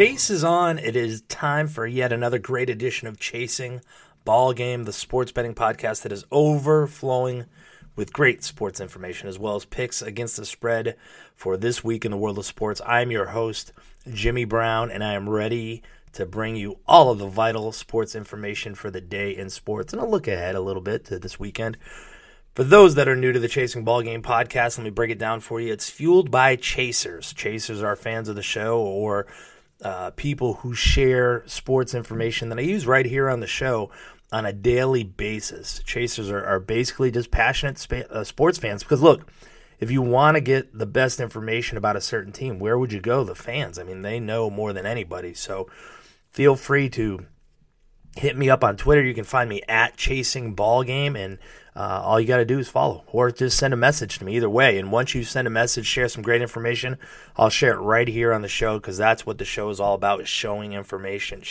Chase is on. It is time for yet another great edition of Chasing Ball Game, the sports betting podcast that is overflowing with great sports information as well as picks against the spread for this week in the world of sports. I'm your host, Jimmy Brown, and I am ready to bring you all of the vital sports information for the day in sports and a look ahead a little bit to this weekend. For those that are new to the Chasing Ball Game podcast, let me break it down for you. It's fueled by chasers. Chasers are fans of the show or people who share sports information that I use right here on the show on a daily basis. Chasers are basically just passionate sports fans because, look, if you want to get the best information about a certain team, where would you go? The fans. I mean, they know more than anybody, so feel free to hit me up on Twitter. You can find me at Chasing Ball Game, and all you got to do is follow or just send a message to me either way. And once you send a message, share some great information, I'll share it right here on the show because that's what the show is all about, is sharing information,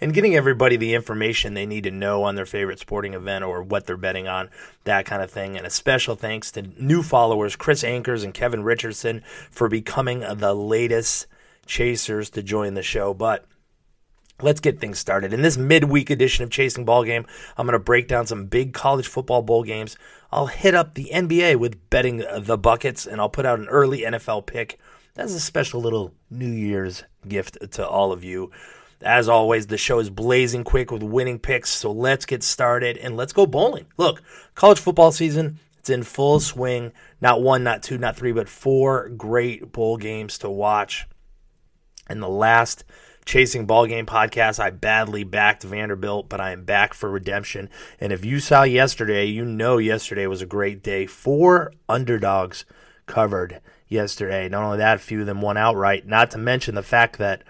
and getting everybody the information they need to know on their favorite sporting event or what they're betting on, that kind of thing. And a special thanks to new followers, Chris Ankers and Kevin Richardson, for becoming the latest chasers to join the show. But let's get things started. In this midweek edition of Chasing Ball Game, I'm going to break down some big college football bowl games. I'll hit up the NBA with Betting the Buckets, and I'll put out an early NFL pick. That's a special little New Year's gift to all of you. As always, the show is blazing quick with winning picks, so let's get started and let's go bowling. Look, college football season, it's in full swing. Not one, not two, not three, but four great bowl games to watch. And the last Chasing Ball Game podcast, I badly backed Vanderbilt, but I am back for redemption. And if you saw yesterday, you know yesterday was a great day. Four underdogs covered yesterday. Not only that, a few of them won outright, not to mention the fact that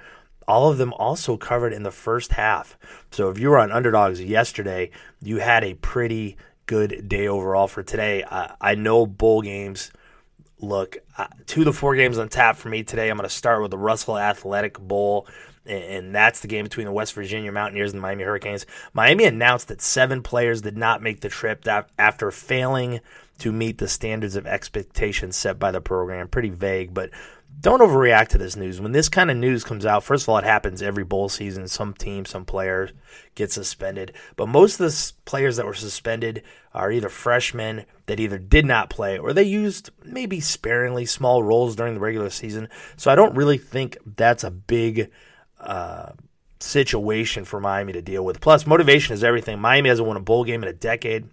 all of them also covered in the first half. So if you were on underdogs yesterday, you had a pretty good day overall. For today, I know bowl games. Look, two of the four games on tap for me today. I'm going to start with the Russell Athletic Bowl, and that's the game between the West Virginia Mountaineers and the Miami Hurricanes. Miami announced that 7 players did not make the trip after failing to meet the standards of expectations set by the program. Pretty vague, but don't overreact to this news. When this kind of news comes out, first of all, it happens every bowl season. Some team, some player gets suspended. But most of the players that were suspended are either freshmen that either did not play or they used maybe sparingly small roles during the regular season. So I don't really think that's a big situation for Miami to deal with. Plus, motivation is everything. Miami hasn't won a bowl game in a decade.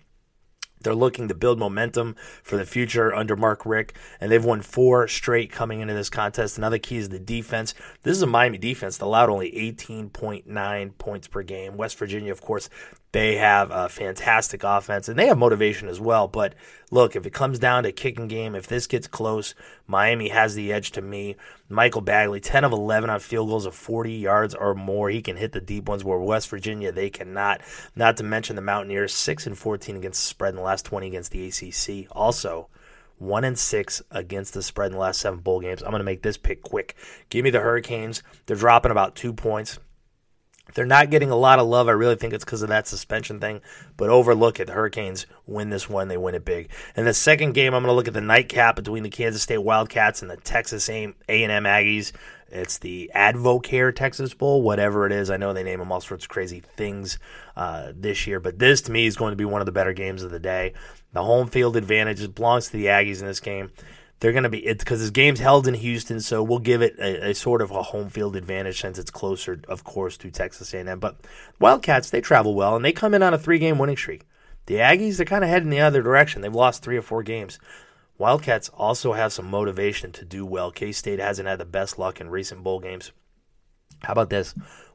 They're looking to build momentum for the future under Mark Richt, and they've won 4 straight coming into this contest. Another key is the defense. This is a Miami defense that allowed only 18.9 points per game. West Virginia, of course, they have a fantastic offense, and they have motivation as well. But look, if it comes down to kicking game, if this gets close, Miami has the edge to me. Michael Bagley, 10 of 11 on field goals of 40 yards or more. He can hit the deep ones where West Virginia, they cannot. Not to mention the Mountaineers, 6-14 against the spread in the last 20 against the ACC. Also, 1-6 against the spread in the last 7 bowl games. I'm going to make this pick quick. Give me the Hurricanes. They're dropping about 2 points. They're not getting a lot of love. I really think it's because of that suspension thing. But overlook it. The Hurricanes win this one. They win it big. In the second game, I'm going to look at the nightcap between the Kansas State Wildcats and the Texas A&M Aggies. It's the Advocare Texas Bowl, whatever it is. I know they name them all sorts of crazy things this year. But this, to me, is going to be one of the better games of the day. The home field advantage belongs to the Aggies in this game. They're going to be – because this game's held in Houston, so we'll give it a sort of a home field advantage since it's closer, of course, to Texas A&M. But Wildcats, they travel well, and they come in on a 3-game winning streak. The Aggies, they're kind of heading the other direction. They've lost 3 or 4 games. Wildcats also have some motivation to do well. K-State hasn't had the best luck in recent bowl games. How about this?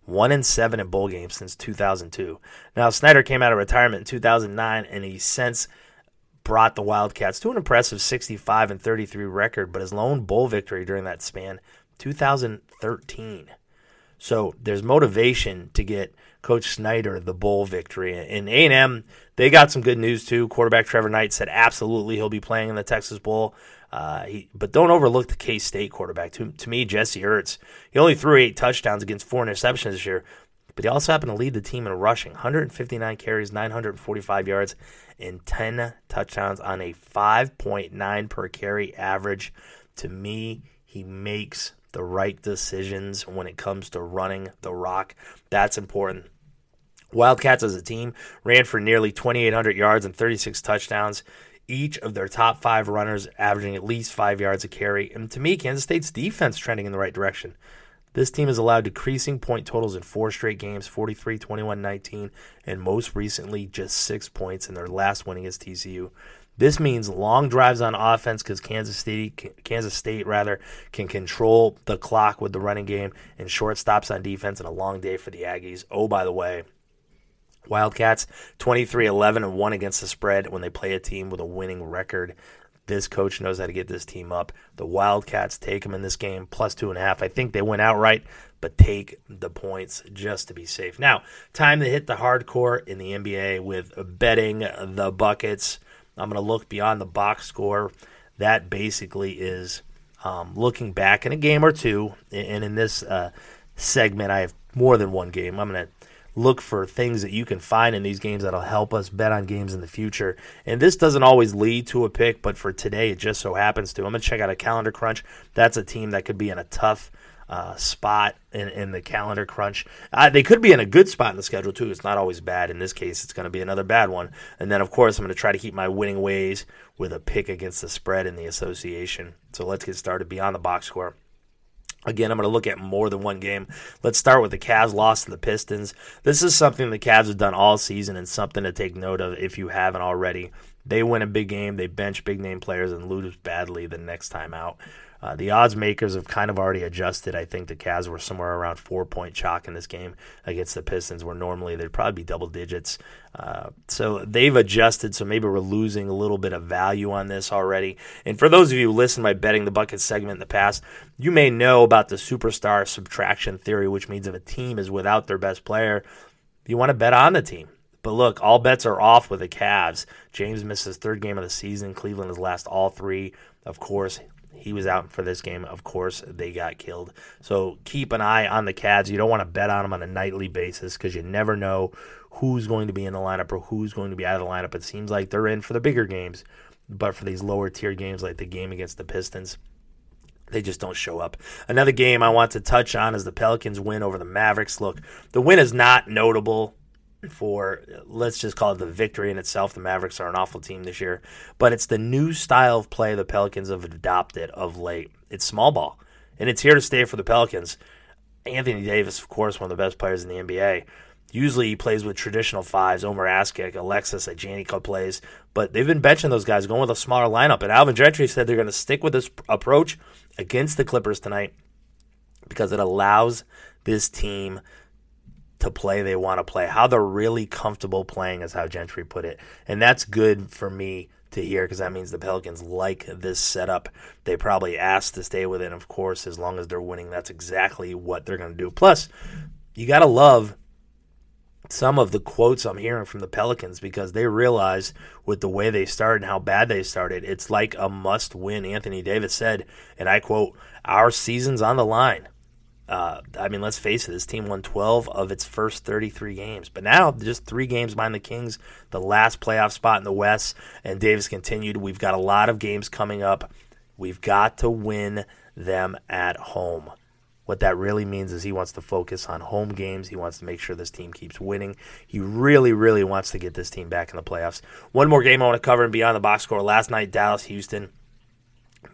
1-7 in bowl games since 2002. Now, Snyder came out of retirement in 2009, and he since – brought the Wildcats to an impressive 65-33 record, but his lone bowl victory during that span, 2013. So there's motivation to get Coach Snyder the bowl victory. And A&M, they got some good news too. Quarterback Trevor Knight said absolutely he'll be playing in the Texas Bowl. But don't overlook the K-State quarterback. To me, Jesse Hurts, he only threw 8 touchdowns against 4 interceptions this year, but he also happened to lead the team in rushing, 159 carries, 945 yards, and 10 touchdowns on a 5.9 per carry average. To me, he makes the right decisions when it comes to running the rock. That's important. Wildcats as a team ran for nearly 2,800 yards and 36 touchdowns. Each of their top five runners averaging at least 5 yards a carry. And to me, Kansas State's defense trending in the right direction. This team has allowed decreasing point totals in four straight games, 43, 21, 19, and most recently just 6 points in their last win against TCU. This means long drives on offense because Kansas State can control the clock with the running game, and short stops on defense, and a long day for the Aggies. Oh, by the way, Wildcats 23-11-1 against the spread when they play a team with a winning record. This coach knows how to get this team up. The Wildcats take them in this game, plus 2.5. I think they win outright, but take the points just to be safe. Now, time to hit the hardcore in the NBA with betting the buckets. I'm going to look beyond the box score. That basically is looking back in a game or two. And in this segment, I have more than one game. I'm going to look for things that you can find in these games that'll help us bet on games in the future. And this doesn't always lead to a pick, but for today it just so happens to. I'm going to check out a calendar crunch. That's a team that could be in a tough spot in the calendar crunch. They could be in a good spot in the schedule, too. It's not always bad. In this case, it's going to be another bad one. And then, of course, I'm going to try to keep my winning ways with a pick against the spread in the association. So let's get started beyond the box score. Again, I'm going to look at more than one game. Let's start with the Cavs loss to the Pistons. This is something the Cavs have done all season and something to take note of if you haven't already. They win a big game, they bench big-name players, and lose badly the next time out. The odds makers have kind of already adjusted. I think the Cavs were somewhere around 4-point chalk in this game against the Pistons, where normally they'd probably be double digits. So they've adjusted, so maybe we're losing a little bit of value on this already. And for those of you who listen to my Betting the Bucket segment in the past, you may know about the superstar subtraction theory, which means if a team is without their best player, you want to bet on the team. But look, all bets are off with the Cavs. James missed his third game of the season. Cleveland has lost all three, of course. He was out for this game. Of course, they got killed. So keep an eye on the Cavs. You don't want to bet on them on a nightly basis because you never know who's going to be in the lineup or who's going to be out of the lineup. It seems like they're in for the bigger games, but for these lower-tier games like the game against the Pistons, they just don't show up. Another game I want to touch on is the Pelicans' win over the Mavericks. Look, the win is not notable for, let's just call it the victory in itself. The Mavericks are an awful team this year, but it's the new style of play the Pelicans have adopted of late. It's small ball, and it's here to stay for the Pelicans. Anthony Davis, of course, one of the best players in the NBA. Usually he plays with traditional fives, Omar Asik, Alexis Ajinca plays, but they've been benching those guys, going with a smaller lineup, and Alvin Gentry said they're going to stick with this approach against the Clippers tonight because it allows this team to play they want to play. How they're really comfortable playing is how Gentry put it. And that's good for me to hear because that means the Pelicans like this setup. They probably asked to stay with it. And of course, as long as they're winning, that's exactly what they're going to do. Plus, you got to love some of the quotes I'm hearing from the Pelicans because they realize with the way they started and how bad they started, it's like a must-win. Anthony Davis said, and I quote, "Our season's on the line." I mean, let's face it, this team won 12 of its first 33 games. But now, just 3 games behind the Kings, the last playoff spot in the West, and Davis continued, we've got a lot of games coming up. We've got to win them at home. What that really means is he wants to focus on home games. He wants to make sure this team keeps winning. He really, really wants to get this team back in the playoffs. One more game I want to cover and beyond the box score. Last night, Dallas-Houston.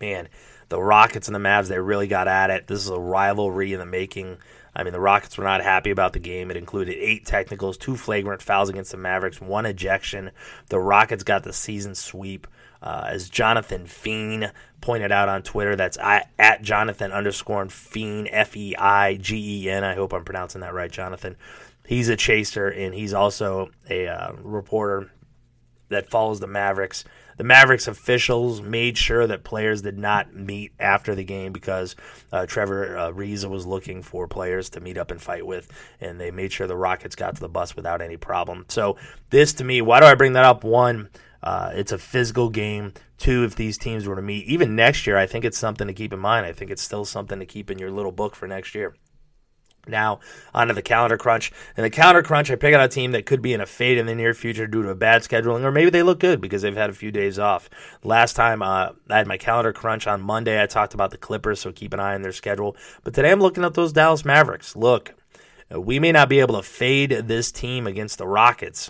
Man, the Rockets and the Mavs, they really got at it. This is a rivalry in the making. I mean, the Rockets were not happy about the game. It included 8 technicals, 2 flagrant fouls against the Mavericks, 1 ejection. The Rockets got the season sweep. As Jonathan Feigen pointed out on Twitter, that's at Jonathan_Feigen, Feigen. I hope I'm pronouncing that right, Jonathan. He's a chaser, and he's also a reporter that follows the Mavericks. The Mavericks officials made sure that players did not meet after the game because Trevor Ariza was looking for players to meet up and fight with, and they made sure the Rockets got to the bus without any problem. So this, to me, why do I bring that up? 1, it's a physical game. 2, if these teams were to meet, even next year, I think it's something to keep in mind. I think it's still something to keep in your little book for next year. Now, onto the calendar crunch. And the calendar crunch, I pick out a team that could be in a fade in the near future due to a bad scheduling, or maybe they look good because they've had a few days off. Last time I had my calendar crunch on Monday, I talked about the Clippers, so keep an eye on their schedule. But today I'm looking at those Dallas Mavericks. Look, we may not be able to fade this team against the Rockets,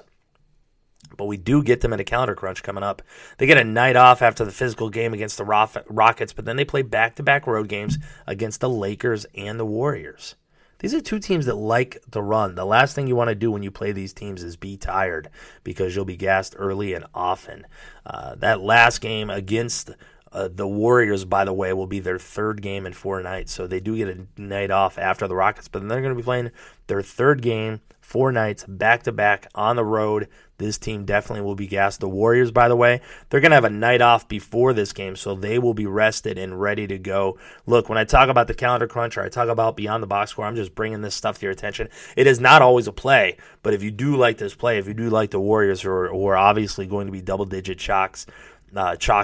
but we do get them in a calendar crunch coming up. They get a night off after the physical game against the Rockets, but then they play back-to-back road games against the Lakers and the Warriors. These are two teams that like to run. The last thing you want to do when you play these teams is be tired because you'll be gassed early and often. That last game against the Warriors, by the way, will be their third game in 4 nights. So they do get a night off after the Rockets, but then they're going to be playing their third game, 4 nights, back-to-back on the road. This team definitely will be gassed. The Warriors, by the way, they're going to have a night off before this game, so they will be rested and ready to go. Look, when I talk about the calendar crunch or I talk about Beyond the Box Score, I'm just bringing this stuff to your attention. It is not always a play, but if you do like this play, if you do like the Warriors, who are obviously going to be double-digit chalk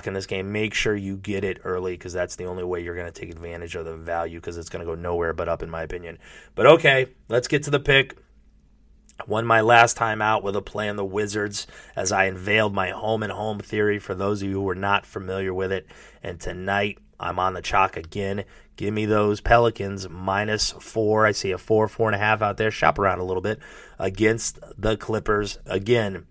in this game, make sure you get it early because that's the only way you're going to take advantage of the value because it's going to go nowhere but up, in my opinion. But okay, let's get to the pick. I won my last time out with a play on the Wizards as I unveiled my home-and-home theory for those of you who are not familiar with it. And tonight, I'm on the chalk again. Give me those Pelicans -4. I see a 4.5 out there. Shop around a little bit against the Clippers. Again,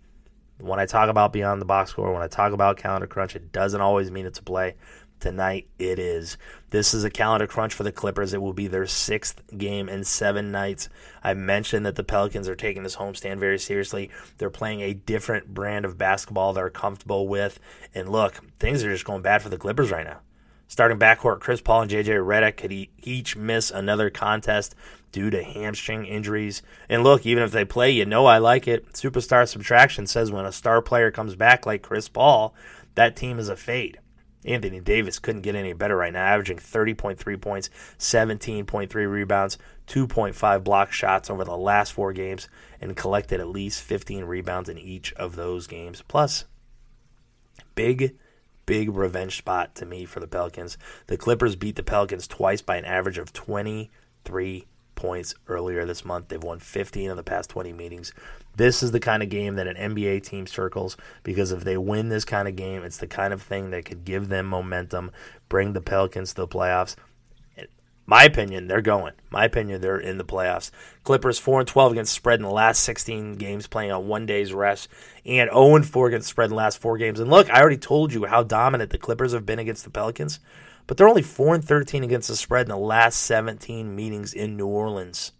when I talk about Beyond the Box Score, when I talk about calendar crunch, it doesn't always mean it's a play. Tonight it is. This is a calendar crunch for the Clippers. It will be their 6th game in 7 nights. I mentioned that the Pelicans are taking this homestand very seriously. They're playing a different brand of basketball they're comfortable with. And look, things are just going bad for the Clippers right now. Starting backcourt, Chris Paul and JJ Redick could each miss another contest due to hamstring injuries. And look, even if they play, you know I like it. Superstar Subtraction says when a star player comes back like Chris Paul, that team is a fade. Anthony Davis couldn't get any better right now, averaging 30.3 points, 17.3 rebounds, 2.5 block shots over the last 4 games, and collected at least 15 rebounds in each of those games. Plus, big revenge spot to me for the Pelicans. The Clippers beat the Pelicans twice by an average of 23 points earlier this month. They've won 15 of the past 20 meetings. This is the kind of game that an NBA team circles because if they win this kind of game, it's the kind of thing that could give them momentum, bring the Pelicans to the playoffs. In my opinion, they're going. My opinion, they're in the playoffs. Clippers 4-12 against spread in the last 16 games playing on 1 day's rest and 0-4 against spread in the last 4 games. And look, I already told you how dominant the Clippers have been against the Pelicans, but they're only 4-13 against the spread in the last 17 meetings in New Orleans,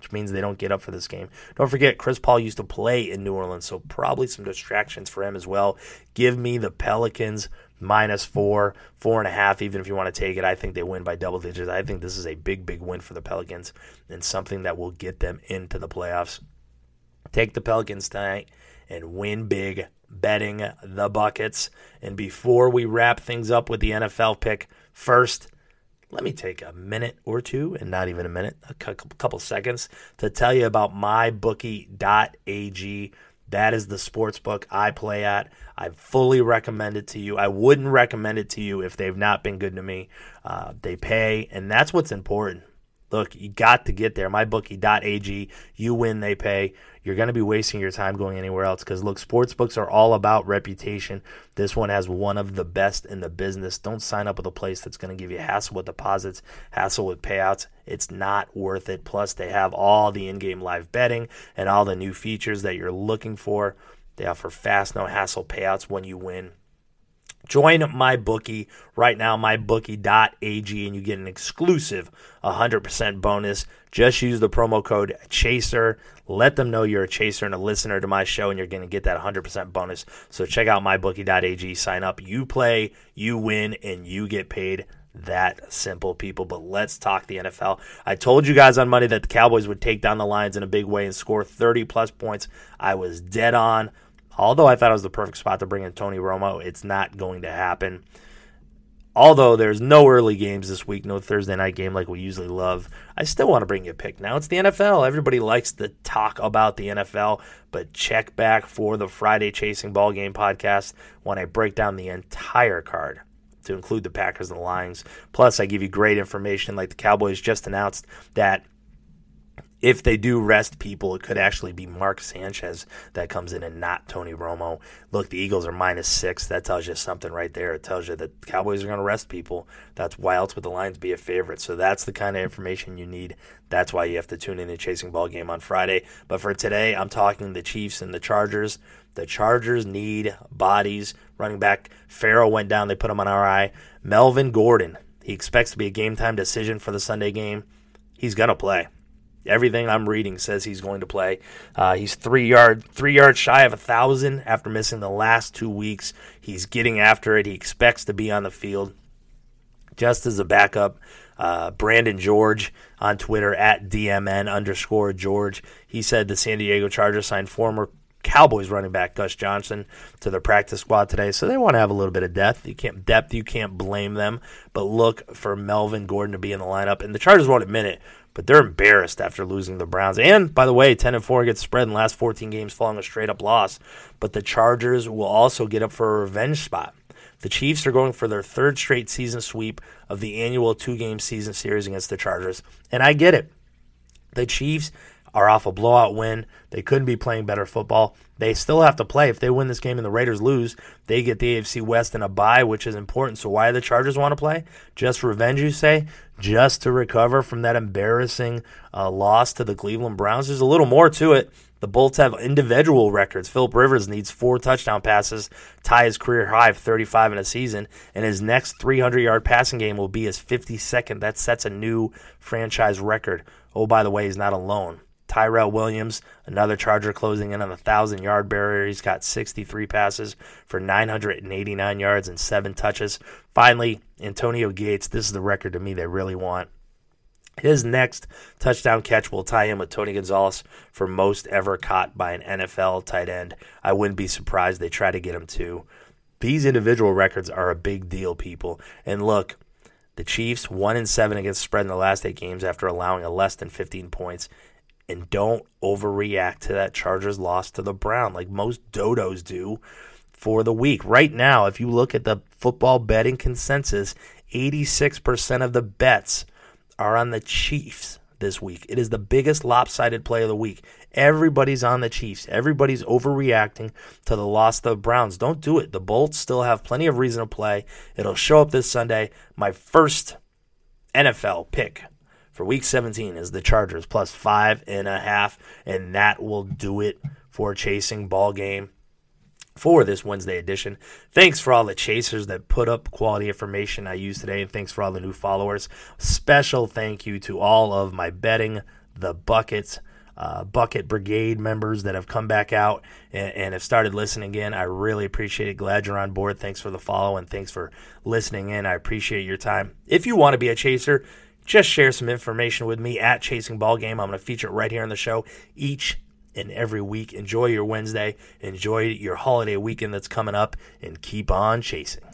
which means they don't get up for this game. Don't forget, Chris Paul used to play in New Orleans, so probably some distractions for him as well. Give me the Pelicans -4, 4.5, even if you want to take it. I think they win by double digits. I think this is a big win for the Pelicans and something that will get them into the playoffs. Take the Pelicans tonight and win big, betting the buckets. And before we wrap things up with the NFL pick, first, let me take a minute or two, and not even a minute, a couple seconds, to tell you about MyBookie.ag. That is the sports book I play at. I fully recommend it to you. I wouldn't recommend it to you if they've not been good to me. They pay, and that's what's important. Look, you got to get there. MyBookie.ag. You win, they pay. You're going to be wasting your time going anywhere else because, look, sportsbooks are all about reputation. This one has one of the best in the business. Don't sign up with a place that's going to give you hassle with deposits, hassle with payouts. It's not worth it. Plus, they have all the in-game live betting and all the new features that you're looking for. They offer fast, no-hassle payouts when you win. Join MyBookie right now, MyBookie.ag, and you get an exclusive 100% bonus. Just use the promo code CHASER. Let them know you're a chaser and a listener to my show, and you're going to get that 100% bonus. So check out MyBookie.ag. Sign up. You play, you win, and you get paid. That simple, people. But let's talk the NFL. I told you guys on Monday that the Cowboys would take down the Lions in a big way and score 30-plus points. I was dead on. Although I thought it was the perfect spot to bring in Tony Romo, it's not going to happen. Although there's no early games this week, no Thursday night game like we usually love, I still want to bring you a pick. Now it's the NFL. Everybody likes to talk about the NFL, but check back for the Friday Chasing Ball Game podcast when I break down the entire card to include the Packers and the Lions. Plus, I give you great information like the Cowboys just announced that if they do rest people, it could actually be Mark Sanchez that comes in and not Tony Romo. Look, the Eagles are -6. That tells you something right there. It tells you that the Cowboys are going to rest people. That's why else would the Lions be a favorite. So that's the kind of information you need. That's why you have to tune in to Chasing Ball Game on Friday. But for today, I'm talking the Chiefs and the Chargers. The Chargers need bodies. Running back Farrell went down. They put him on RI. Melvin Gordon, he expects to be a game-time decision for the Sunday game. He's going to play. Everything I'm reading says he's going to play. He's three yards shy of 1,000 after missing the last 2 weeks. He's getting after it. He expects to be on the field. Just as a backup, Brandon George on Twitter, @DMN_George, he said the San Diego Chargers signed former Cowboys running back Gus Johnson to their practice squad today, so they want to have a little bit of depth. You can't blame them, but look for Melvin Gordon to be in the lineup. And the Chargers won't admit it, but they're embarrassed after losing the Browns. And, by the way, 10-4 against the spread in the last 14 games following a straight-up loss. But the Chargers will also get up for a revenge spot. The Chiefs are going for their third straight season sweep of the annual two-game season series against the Chargers. And I get it. The Chiefs are off a blowout win. They couldn't be playing better football. They still have to play. If they win this game and the Raiders lose, they get the AFC West and a bye, which is important. So why do the Chargers want to play? Just revenge, you say? Just to recover from that embarrassing loss to the Cleveland Browns? There's a little more to it. The Bolts have individual records. Philip Rivers needs 4 touchdown passes, tie his career high of 35 in a season, and his next 300-yard passing game will be his 52nd. That sets a new franchise record. Oh, by the way, he's not alone. Tyrell Williams, another Charger closing in on the 1,000-yard barrier. He's got 63 passes for 989 yards and 7 touches. Finally, Antonio Gates, this is the record to me they really want. His next touchdown catch will tie in with Tony Gonzalez for most ever caught by an NFL tight end. I wouldn't be surprised they try to get him too. These individual records are a big deal, people. And look, the Chiefs 1-7 against the spread in the last 8 games after allowing a less than 15 points. And don't overreact to that Chargers loss to the Browns like most dodos do for the week. Right now, if you look at the football betting consensus, 86% of the bets are on the Chiefs this week. It is the biggest lopsided play of the week. Everybody's on the Chiefs. Everybody's overreacting to the loss to the Browns. Don't do it. The Bolts still have plenty of reason to play. It'll show up this Sunday. My first NFL pick for Week 17 is the Chargers plus 5.5, and that will do it for Chasing Ball Game for this Wednesday edition. Thanks for all the chasers that put up quality information I used today, and thanks for all the new followers. Special thank you to all of my Betting the Buckets Bucket Brigade members that have come back out and have started listening again. I really appreciate it. Glad you're on board. Thanks for the follow, and thanks for listening in. I appreciate your time. If you want to be a chaser, just share some information with me at Chasing Ball Game. I'm going to feature it right here on the show each and every week. Enjoy your Wednesday. Enjoy your holiday weekend that's coming up, and keep on chasing.